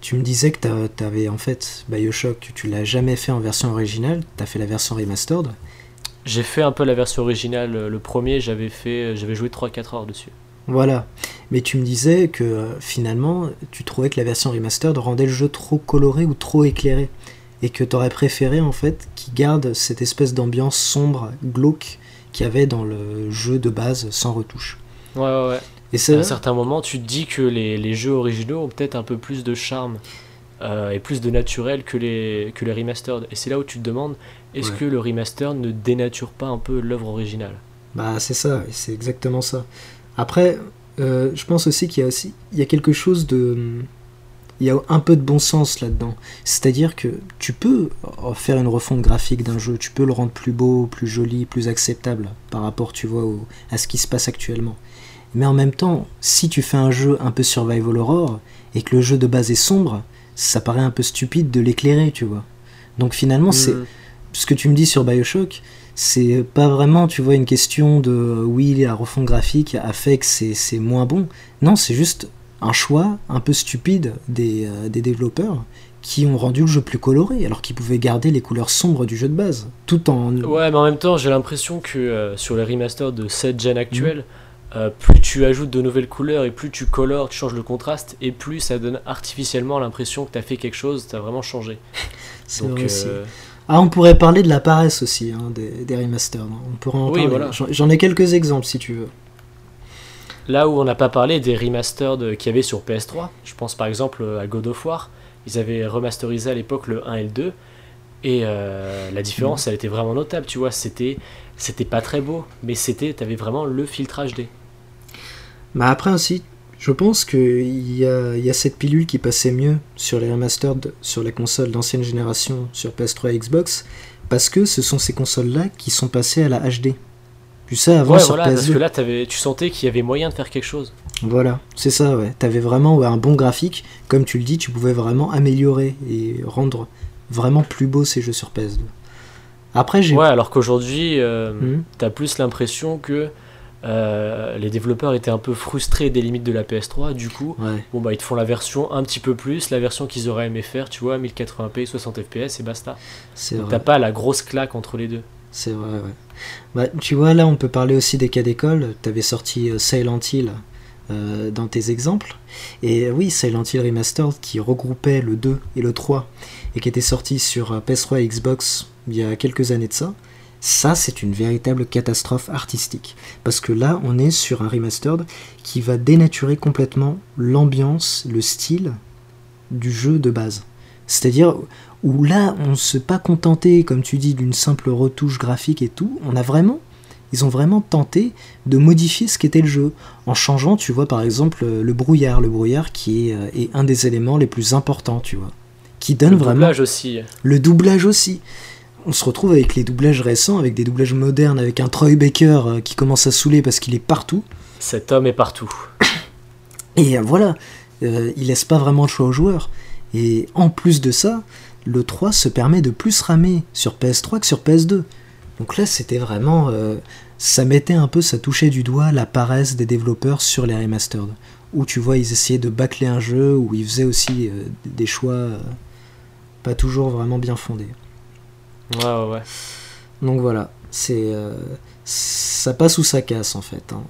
tu me disais que t'avais en fait Bioshock, tu, tu l'as jamais fait en version originale, t'as fait la version remastered. J'ai fait un peu la version originale, le premier, j'avais fait, j'avais joué trois quatre heures dessus. Voilà, mais tu me disais que finalement tu trouvais que la version remastered rendait le jeu trop coloré ou trop éclairé et que t'aurais préféré en fait qu'il garde cette espèce d'ambiance sombre, glauque qu'il y avait dans le jeu de base sans retouche. Ouais ouais ouais, et c'est à un certain moment tu te dis que les, les jeux originaux ont peut-être un peu plus de charme euh, et plus de naturel que les, que les remastered, et c'est là où tu te demandes est-ce ouais. que le remaster ne dénature pas un peu l'œuvre originale. Bah c'est ça, c'est exactement ça. Après, euh, je pense aussi qu'il y a aussi il y a quelque chose de... Il y a un peu de bon sens là-dedans. C'est-à-dire que tu peux faire une refonte graphique d'un jeu, tu peux le rendre plus beau, plus joli, plus acceptable par rapport, tu vois, au, à ce qui se passe actuellement. Mais en même temps, si tu fais un jeu un peu survival horror et que le jeu de base est sombre, ça paraît un peu stupide de l'éclairer, tu vois. Donc finalement, mmh. c'est ce que tu me dis sur Bioshock... C'est pas vraiment, tu vois, une question de euh, oui, la refonte graphique a fait que c'est, c'est moins bon. Non, c'est juste un choix un peu stupide des, euh, des développeurs qui ont rendu le jeu plus coloré, alors qu'ils pouvaient garder les couleurs sombres du jeu de base, tout en... Ouais, mais en même temps, j'ai l'impression que euh, sur les remasters de cette gen actuelle, mmh. euh, plus tu ajoutes de nouvelles couleurs et plus tu colores, tu changes le contraste, et plus ça donne artificiellement l'impression que t'as fait quelque chose, t'as vraiment changé. C'est donc, vrai euh... Ah, on pourrait parler de la paresse aussi, hein, des, des remasters. On pourrait en oui, parler. Voilà. J'en, j'en ai quelques exemples, si tu veux. Là où on n'a pas parlé des remasters de, qu'il y avait sur P S trois, je pense par exemple à God of War, ils avaient remasterisé à l'époque le un et le deux, et euh, la différence, mmh. elle était vraiment notable, tu vois. C'était, c'était pas très beau, mais c'était, t'avais vraiment le filtrage D. Bah après aussi, je pense qu'il y a, y a cette pilule qui passait mieux sur les remastered, sur la console d'ancienne génération, sur P S trois et Xbox, parce que ce sont ces consoles-là qui sont passées à la H D. Tu sais, avant ouais, sur voilà, P S deux. Parce que là, t'avais, tu sentais qu'il y avait moyen de faire quelque chose. Voilà, c'est ça, ouais. T'avais vraiment ouais, un bon graphique. Comme tu le dis, tu pouvais vraiment améliorer et rendre vraiment plus beau ces jeux sur P S deux. Après, j'ai... Ouais, alors qu'aujourd'hui, euh, mmh. t'as plus l'impression que... Euh, les développeurs étaient un peu frustrés des limites de la P S trois, du coup ouais. bon bah ils te font la version un petit peu plus, la version qu'ils auraient aimé faire, tu vois, mille quatre-vingts p, soixante f p s et basta. C'est donc vrai. T'as pas la grosse claque entre les deux. C'est vrai, ouais. Bah, tu vois, là on peut parler aussi des cas d'école. T'avais sorti Silent Hill euh, dans tes exemples, et oui, Silent Hill Remastered qui regroupait le deux et le trois et qui était sorti sur P S trois et Xbox il y a quelques années de ça. Ça, c'est une véritable catastrophe artistique. Parce que là, on est sur un remastered qui va dénaturer complètement l'ambiance, le style du jeu de base. C'est-à-dire, où là, on ne s'est pas contenté, comme tu dis, d'une simple retouche graphique et tout. On a vraiment, ils ont vraiment tenté de modifier ce qu'était le jeu. En changeant, tu vois, par exemple, le brouillard. Le brouillard qui est, est un des éléments les plus importants, tu vois. Qui donne le vraiment... Le doublage aussi. Le doublage aussi. On se retrouve avec les doublages récents, avec des doublages modernes, avec un Troy Baker qui commence à saouler parce qu'il est partout. Cet homme est partout. Et voilà, euh, il laisse pas vraiment le choix aux joueurs. Et en plus de ça, le trois se permet de plus ramer sur P S trois que sur P S deux. Donc là, c'était vraiment... Euh, ça mettait un peu, ça touchait du doigt la paresse des développeurs sur les remastered. Où tu vois, ils essayaient de bâcler un jeu, où ils faisaient aussi euh, des choix euh, pas toujours vraiment bien fondés. Ouais, ouais, ouais. Donc voilà, c'est, euh, ça passe ou ça casse en fait. Hein.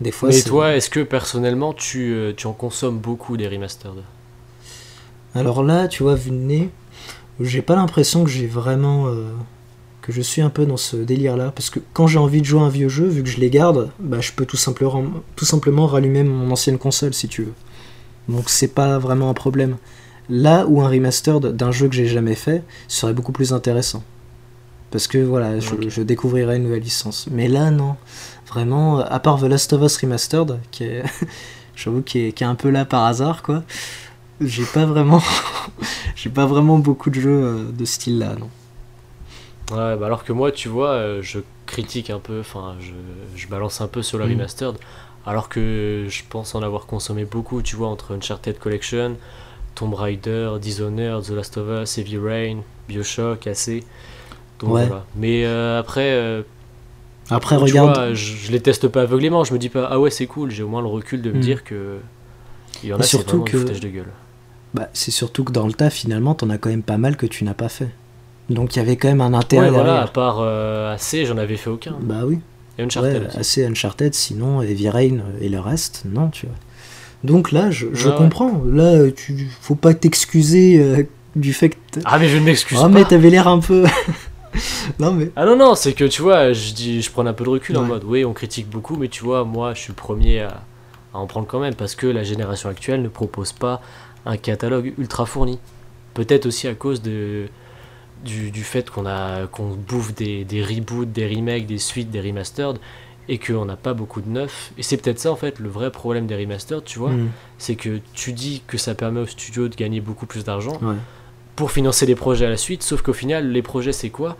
Des fois, mais c'est... toi, est-ce que personnellement tu, tu en consommes beaucoup des remastered ? Alors là, tu vois, vu le nez, j'ai pas l'impression que j'ai vraiment... Euh, que je suis un peu dans ce délire-là. Parce que quand j'ai envie de jouer à un vieux jeu, vu que je les garde, bah, je peux tout simplement, tout simplement rallumer mon ancienne console, si tu veux. Donc c'est pas vraiment un problème. Là où un remaster d'un jeu que j'ai jamais fait serait beaucoup plus intéressant. Parce que voilà, je, okay. je découvrirais une nouvelle licence. Mais là, non. Vraiment, à part The Last of Us Remastered, qui est... j'avoue qui est, qui est un peu là par hasard, quoi. J'ai pas vraiment... j'ai pas vraiment beaucoup de jeux de ce style-là, non. Ouais, bah alors que moi, tu vois, je critique un peu, enfin, je, je balance un peu sur la mmh. Remastered, alors que je pense en avoir consommé beaucoup, tu vois, entre Uncharted Collection, Tomb Raider, Dishonored, The Last of Us, Heavy Rain, Bioshock, A C... Donc, ouais. Voilà. Mais euh, après, euh, après tu regarde... vois, je, je les teste pas aveuglément, je me dis pas ah ouais c'est cool, j'ai au moins le recul de me mm. dire que il y en a, c'est vraiment que... du foutage de gueule. Bah, c'est surtout que dans le tas finalement t'en as quand même pas mal que tu n'as pas fait. Donc il y avait quand même un intérêt. Ouais, voilà, à part euh, A C j'en avais fait aucun. Bah oui. Et Uncharted. Ouais, A C, Uncharted, sinon Heavy Rain et le reste, non tu vois. Donc là je, je ah, comprends. Ouais. Là tu faut pas t'excuser euh, du fait que t'es... Ah mais je ne m'excuse ah, pas. Ah mais t'avais l'air un peu. Non mais... Ah non non, c'est que tu vois, je dis, je prends un peu de recul ouais. en mode oui on critique beaucoup, mais tu vois moi je suis le premier à, à en prendre quand même, parce que la génération actuelle ne propose pas un catalogue ultra fourni. Peut-être aussi à cause de du, du fait qu'on a qu'on bouffe des, des reboots, des remakes, des suites, des remastered, et qu'on n'a pas beaucoup de neufs. Et c'est peut-être ça en fait le vrai problème des remastered, tu vois, mmh. c'est que tu dis que ça permet aux studios de gagner beaucoup plus d'argent. Ouais. Pour financer des projets à la suite, sauf qu'au final, les projets c'est quoi?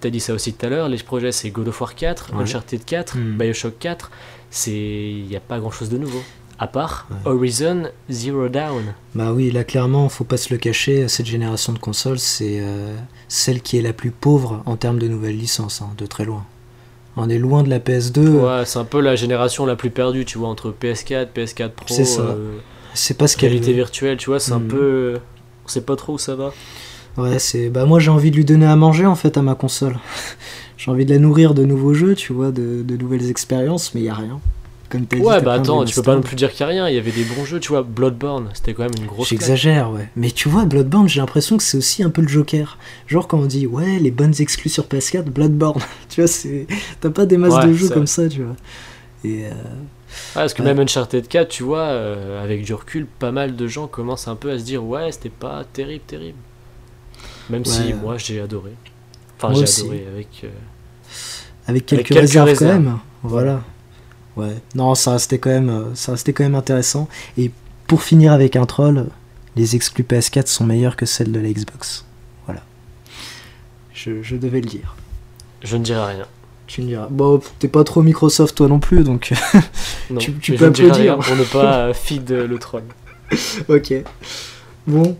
T'as dit ça aussi tout à l'heure, les projets c'est God of War quatre, ouais. Uncharted quatre, mm. Bioshock quatre, c'est... il n'y a pas grand chose de nouveau, à part ouais. Horizon Zero Dawn. Bah oui, là clairement, faut pas se le cacher, cette génération de consoles, c'est euh, celle qui est la plus pauvre en termes de nouvelles licences, hein, de très loin. On est loin de la P S deux. Ouais, c'est un peu la génération la plus perdue, tu vois, entre P S quatre, P S quatre Pro, c'est ça. Euh, c'est pas ce réalité qu'elle... virtuelle, tu vois, c'est mm. un peu... On sait pas trop où ça va. Ouais, c'est... Bah moi j'ai envie de lui donner à manger en fait à ma console. J'ai envie de la nourrir de nouveaux jeux, tu vois, de, de nouvelles expériences, mais il y a rien. Comme t'as ouais, dit, t'as bah attends, tu peux pas non plus dire qu'il y a rien, il y avait des bons jeux, tu vois, Bloodborne, c'était quand même une grosse... J'exagère, claque. Ouais. Mais tu vois, Bloodborne, j'ai l'impression que c'est aussi un peu le Joker. Genre quand on dit, ouais, les bonnes exclus sur P S quatre, Bloodborne. Tu vois, c'est... T'as pas des masses ouais, de jeux comme vrai. Ça, tu vois. Et... Euh... Ah, parce que ouais. même Uncharted quatre, tu vois, euh, avec du recul, pas mal de gens commencent un peu à se dire ouais, c'était pas terrible, terrible. Même ouais, si euh... moi j'ai adoré. Enfin, moi j'ai aussi. Adoré avec. Euh... Avec quelques, avec quelques réserves, réserves quand même. Voilà. Ouais. Non, ça restait quand même, ça restait quand même intéressant. Et pour finir avec un troll, les exclus P S quatre sont meilleurs que celles de la Xbox. Voilà. Je, je devais le dire. Je ne dirai rien. Tu me diras, bon, t'es pas trop Microsoft toi non plus, donc non, tu, tu peux applaudir. Pour ne pas feed le troll. Ok. Bon,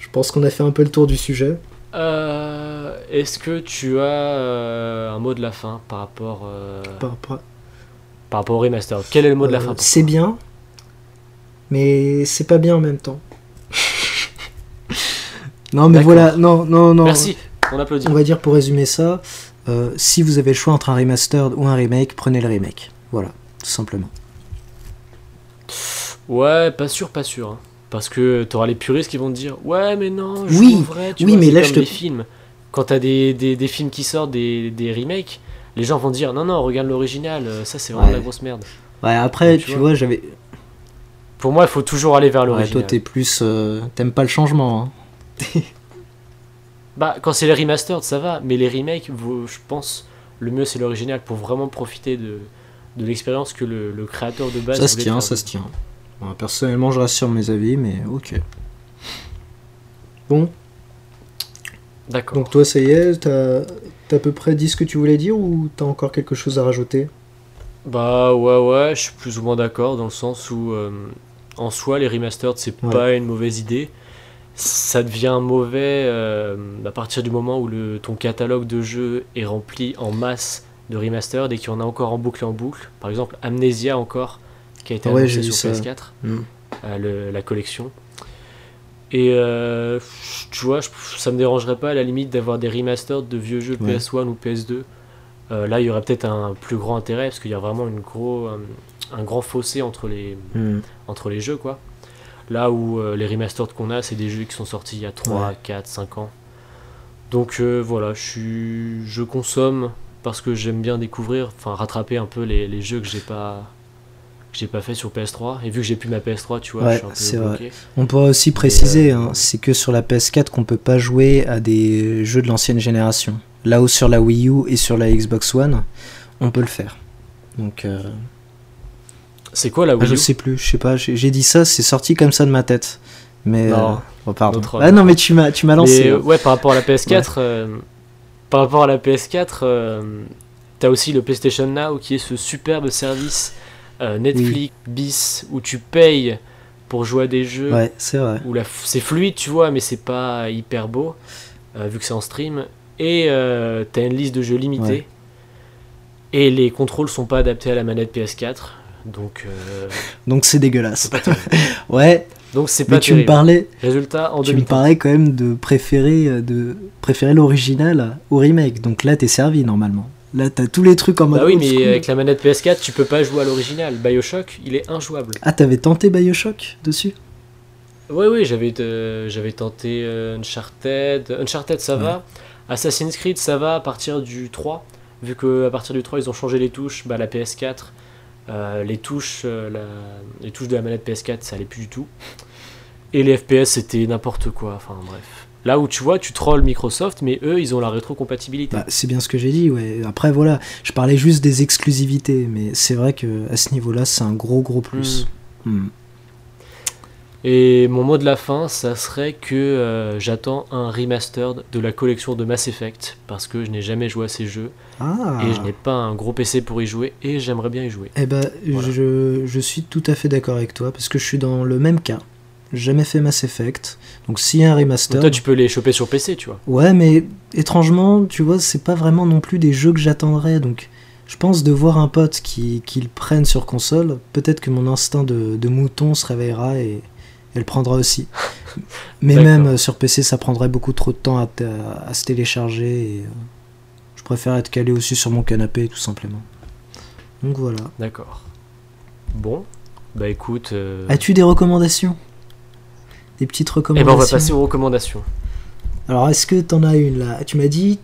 je pense qu'on a fait un peu le tour du sujet. Euh, est-ce que tu as euh, un mot de la fin par rapport, euh, par, par... par rapport au remaster? Quel est le mot euh, de la fin? C'est bien, mais c'est pas bien en même temps. Non, mais d'accord. Voilà, non, non, non. Merci, on applaudit. On va dire pour résumer ça. Euh, si vous avez le choix entre un remastered ou un remake, prenez le remake. Voilà, tout simplement. Ouais, pas sûr, pas sûr. Hein. Parce que t'auras les puristes qui vont te dire ouais, mais non, je oui, trouverais, tu oui, vois, mais c'est là, comme je te... les films. Quand t'as des, des, des films qui sortent, des, des remakes, les gens vont te dire non, non, regarde l'original, ça c'est vraiment ouais. la grosse merde. Ouais, après, donc, tu, tu vois, vois, j'avais... Pour moi, il faut toujours aller vers l'original. Ouais, toi, t'es plus... Euh, t'aimes pas le changement, hein. Bah, quand c'est les remastered, ça va, mais les remakes, vous, je pense, le mieux c'est l'original pour vraiment profiter de, de l'expérience que le, le créateur de base... Ça se tient, ça se tient. Bon, personnellement, je rassure mes avis, mais ok. Bon. D'accord. Donc toi, ça y est, t'as, t'as à peu près dit ce que tu voulais dire, ou t'as encore quelque chose à rajouter? Bah, ouais, ouais, je suis plus ou moins d'accord, dans le sens où, euh, en soi, les remastered, c'est ouais. pas une mauvaise idée. Ça devient mauvais euh, à partir du moment où le, ton catalogue de jeux est rempli en masse de remastered et qu'il y en a encore en boucle et en boucle. Par exemple, Amnesia encore, qui a été ouais, annoncé sur ça. P S quatre, mmh. euh, le, la collection. Et euh, tu vois, je, ça me dérangerait pas à la limite d'avoir des remastered de vieux jeux ouais. P S un ou P S deux. Euh, là, il y aurait peut-être un plus grand intérêt parce qu'il y a vraiment une gros, un, un grand fossé entre les, mmh. entre les jeux, quoi. Là où euh, les remasters qu'on a, c'est des jeux qui sont sortis il y a trois, ouais. quatre, cinq ans. Donc euh, voilà, je, suis... je consomme parce que j'aime bien découvrir, enfin rattraper un peu les, les jeux que j'ai pas... que j'ai pas fait sur P S trois, et vu que j'ai plus ma P S trois, tu vois, ouais, je suis un peu c'est bloqué. Vrai. On pourrait aussi préciser, euh, hein, c'est que sur la P S quatre qu'on peut pas jouer à des jeux de l'ancienne génération. Là où sur la Wii U et sur la Xbox One, on peut le faire. Donc euh... c'est quoi la Wii U? Ah, je sais plus, je sais pas, j'ai, j'ai dit ça, c'est sorti comme ça de ma tête. Mais non, euh... oh, pardon. Autre, ah non, mais tu m'as tu m'as lancé. Mais, hein. Ouais, par rapport à la P S quatre, ouais. euh, par rapport à la P S quatre, euh, t'as aussi le PlayStation Now qui est ce superbe service. Euh, Netflix, oui. bis, où tu payes pour jouer à des jeux, ouais, c'est vrai. Où la f- c'est fluide, tu vois, mais c'est pas hyper beau, euh, vu que c'est en stream, et euh, t'as une liste de jeux limitée, ouais. Et les contrôles sont pas adaptés à la manette P S quatre, donc... Euh, donc c'est dégueulasse. C'est ouais, donc c'est pas mais terrible. Tu me parlais, résultat, en tu me parlais quand même de préférer, de préférer l'original au remake, donc là t'es servi normalement. Là, t'as tous les trucs en mode. Bah oui, mais avec la manette P S quatre, tu peux pas jouer à l'original. Bioshock, il est injouable. Ah, t'avais tenté Bioshock dessus ? Oui, oui, j'avais, euh, j'avais tenté Uncharted. Uncharted, ça ouais. va. Assassin's Creed, ça va à partir du trois. Vu qu'à partir du trois, ils ont changé les touches. Bah, la P S quatre, euh, les, touches, euh, la... les touches de la manette P S quatre, ça allait plus du tout. Et les F P S, c'était n'importe quoi. Enfin, bref. Là où tu vois, tu trolls Microsoft, mais eux, ils ont la rétrocompatibilité. Bah, c'est bien ce que j'ai dit, ouais. Après, voilà, je parlais juste des exclusivités, mais c'est vrai qu'à ce niveau-là, c'est un gros, gros plus. Mmh. Mmh. Et mon mot de la fin, ça serait que euh, j'attends un remastered de la collection de Mass Effect, parce que je n'ai jamais joué à ces jeux, ah. et je n'ai pas un gros P C pour y jouer, et j'aimerais bien y jouer. Eh ben, voilà. je, je suis tout à fait d'accord avec toi, parce que je suis dans le même cas. Jamais fait Mass Effect, donc s'il y a un remaster... Mais toi tu peux les choper sur P C, tu vois. Ouais, mais étrangement, tu vois, c'est pas vraiment non plus des jeux que j'attendrais, donc je pense de voir un pote qui, qui le prenne sur console, peut-être que mon instinct de, de mouton se réveillera et, et le prendra aussi. Mais même sur P C, ça prendrait beaucoup trop de temps à, à, à se télécharger, et euh, je préfère être calé aussi sur mon canapé, tout simplement. Donc voilà. D'accord. Bon, bah écoute... Euh... As-tu des recommandations ? Des petites recommandations. Et ben on va passer aux recommandations. Alors est-ce que t'en as une là ? Tu m'as dit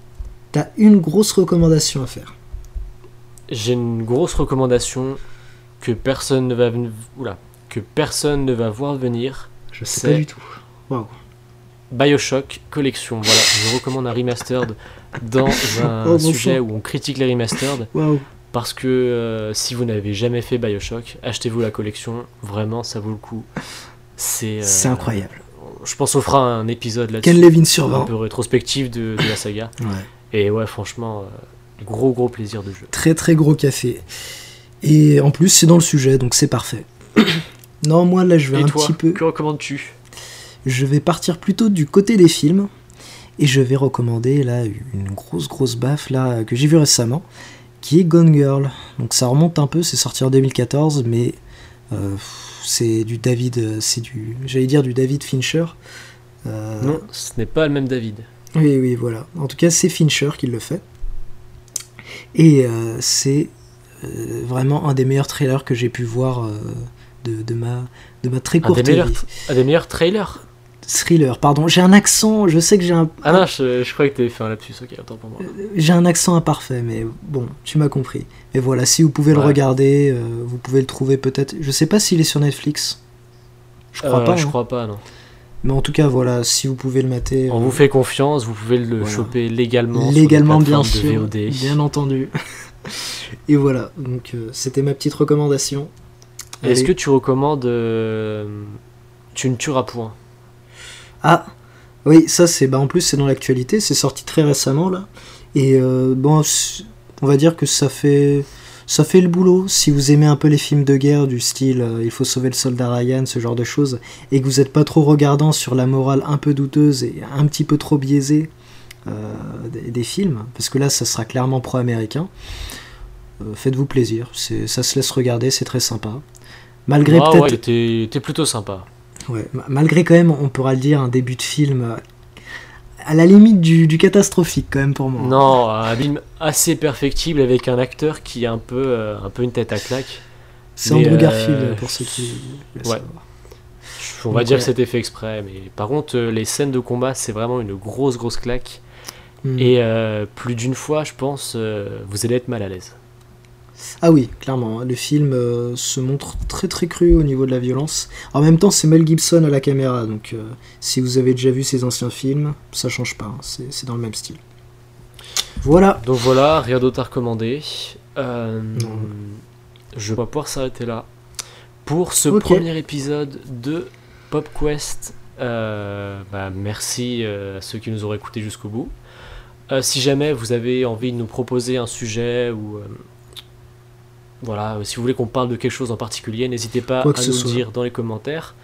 t'as une grosse recommandation à faire. J'ai une grosse recommandation que personne ne va venir, oula, que personne ne va voir venir. Je sais pas du tout. Waouh. Bioshock Collection. Voilà, je recommande un remastered dans un oh, sujet bon où on critique les remastered. Waouh. Parce que euh, si vous n'avez jamais fait Bioshock, achetez-vous la collection. Vraiment, ça vaut le coup. C'est, euh, c'est incroyable. Je pense qu'on fera un épisode là-dessus. Ken Levine sur vingt. Un peu rétrospective de, de la saga. Ouais. Et ouais, franchement, euh, gros gros plaisir de jeu. Très très gros café. Et en plus, c'est dans le sujet, donc c'est parfait. Non, moi là, je vais et un toi, petit peu. Que recommandes-tu ? Je vais partir plutôt du côté des films. Et je vais recommander là une grosse grosse baffe là, que j'ai vue récemment, qui est Gone Girl. Donc ça remonte un peu, c'est sorti en deux mille quatorze, mais. Euh, c'est du David, c'est du, j'allais dire du David Fincher. Euh... Non, ce n'est pas le même David. Oui, oui, voilà. En tout cas, c'est Fincher qui le fait. Et euh, c'est euh, vraiment un des meilleurs trailers que j'ai pu voir euh, de, de, ma, de ma très courte un des meilleurs, vie. Un des meilleurs trailers ? Thriller, pardon. J'ai un accent, je sais que j'ai un... Ah non, je, je croyais que t'avais fait un lapsus, ok, attends pour moi. J'ai un accent imparfait, mais bon, tu m'as compris. Mais voilà, si vous pouvez ouais. le regarder, euh, vous pouvez le trouver peut-être. Je sais pas s'il est sur Netflix. Je crois euh, pas, Je non. crois pas, non. Mais en tout cas, voilà, si vous pouvez le mater... On euh... vous fait confiance, vous pouvez le voilà. choper légalement. Légalement, bien sûr, V O D. Bien entendu. Et voilà, donc euh, c'était ma petite recommandation. Allez. Est-ce que tu recommandes... Euh, tu ne tueras point. Ah, oui, ça c'est, bah en plus c'est dans l'actualité, c'est sorti très récemment là, et euh, bon, on va dire que ça fait, ça fait le boulot, si vous aimez un peu les films de guerre du style euh, Il faut sauver le soldat Ryan, ce genre de choses, et que vous n'êtes pas trop regardant sur la morale un peu douteuse et un petit peu trop biaisée euh, des, des films, parce que là ça sera clairement pro-américain, euh, faites-vous plaisir, c'est, ça se laisse regarder, c'est très sympa, malgré ah, peut-être... Ah ouais, t'es, t'es plutôt sympa. Ouais, malgré quand même, on pourra le dire, un début de film à la limite du, du catastrophique quand même pour moi. Non, un film assez perfectible avec un acteur qui a un peu, euh, un peu une tête à claque. C'est mais Andrew euh... Garfield pour ceux qui le savent. Ouais. On va dire que c'était fait exprès, mais par contre, les scènes de combat, c'est vraiment une grosse, grosse claque. Mm. Et euh, plus d'une fois, je pense, euh, vous allez être mal à l'aise. Ah oui, clairement. Le film euh, se montre très, très cru au niveau de la violence. En même temps, c'est Mel Gibson à la caméra, donc euh, si vous avez déjà vu ses anciens films, ça change pas, hein. C'est, c'est dans le même style. Voilà. Donc voilà, rien d'autre à recommander. Euh, je vais pouvoir s'arrêter là pour ce okay. premier épisode de PopQuest. Euh, bah merci à ceux qui nous auraient écoutés jusqu'au bout. Euh, si jamais vous avez envie de nous proposer un sujet ou euh, voilà, si vous voulez qu'on parle de quelque chose en particulier, n'hésitez pas à nous soit. dire dans les commentaires.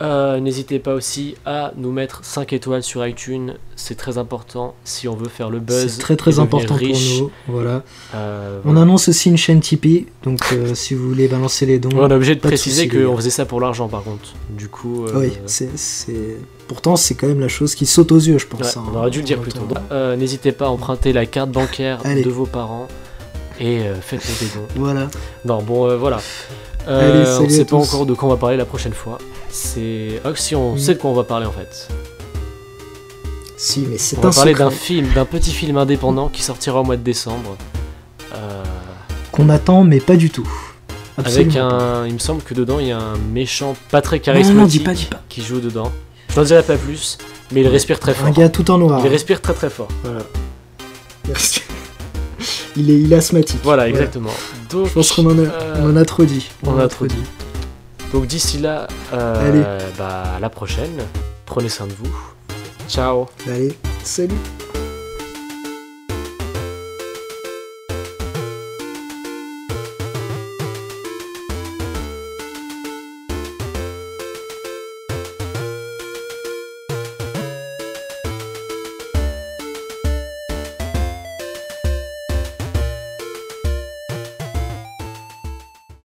Euh, n'hésitez pas aussi à nous mettre cinq étoiles sur iTunes, c'est très important si on veut faire le buzz. C'est très très important pour nous. Voilà. Euh, on voilà. annonce aussi une chaîne Tipeee, donc euh, si vous voulez balancer les dons. On est obligé de préciser de qu'on faisait ça pour l'argent par contre. Du coup. Euh, oui, c'est, c'est... pourtant c'est quand même la chose qui saute aux yeux, je pense. Ouais, hein, on aurait dû le dire plus tôt. Euh, n'hésitez pas à emprunter la carte bancaire Allez. de vos parents et euh, faites des dons. Voilà. Non, bon, euh, voilà. Euh, Allez, on ne sait pas tous. encore de quoi on va parler la prochaine fois. C'est... Ah, si on mm. sait de quoi on va parler en fait. Si, mais c'est on un On va parler secret. d'un film, d'un petit film indépendant qui sortira au mois de décembre. Euh... Qu'on attend, mais pas du tout. Absolument. Avec un... Il me semble que dedans, il y a un méchant pas très charismatique non, non, dis pas, dis pas. qui joue dedans. Je n'en dirai pas plus, mais il respire très fort. Un gars tout en noir. Il hein. respire très très fort. Voilà. Merci. Il est, il est asthmatique. Voilà, exactement. Voilà. Donc, je pense qu'on en a, euh, on en a trop dit. On, on en a, a trop dit. dit. Donc d'ici là, euh, Allez. bah, à la prochaine. Prenez soin de vous. Ciao. Allez, salut.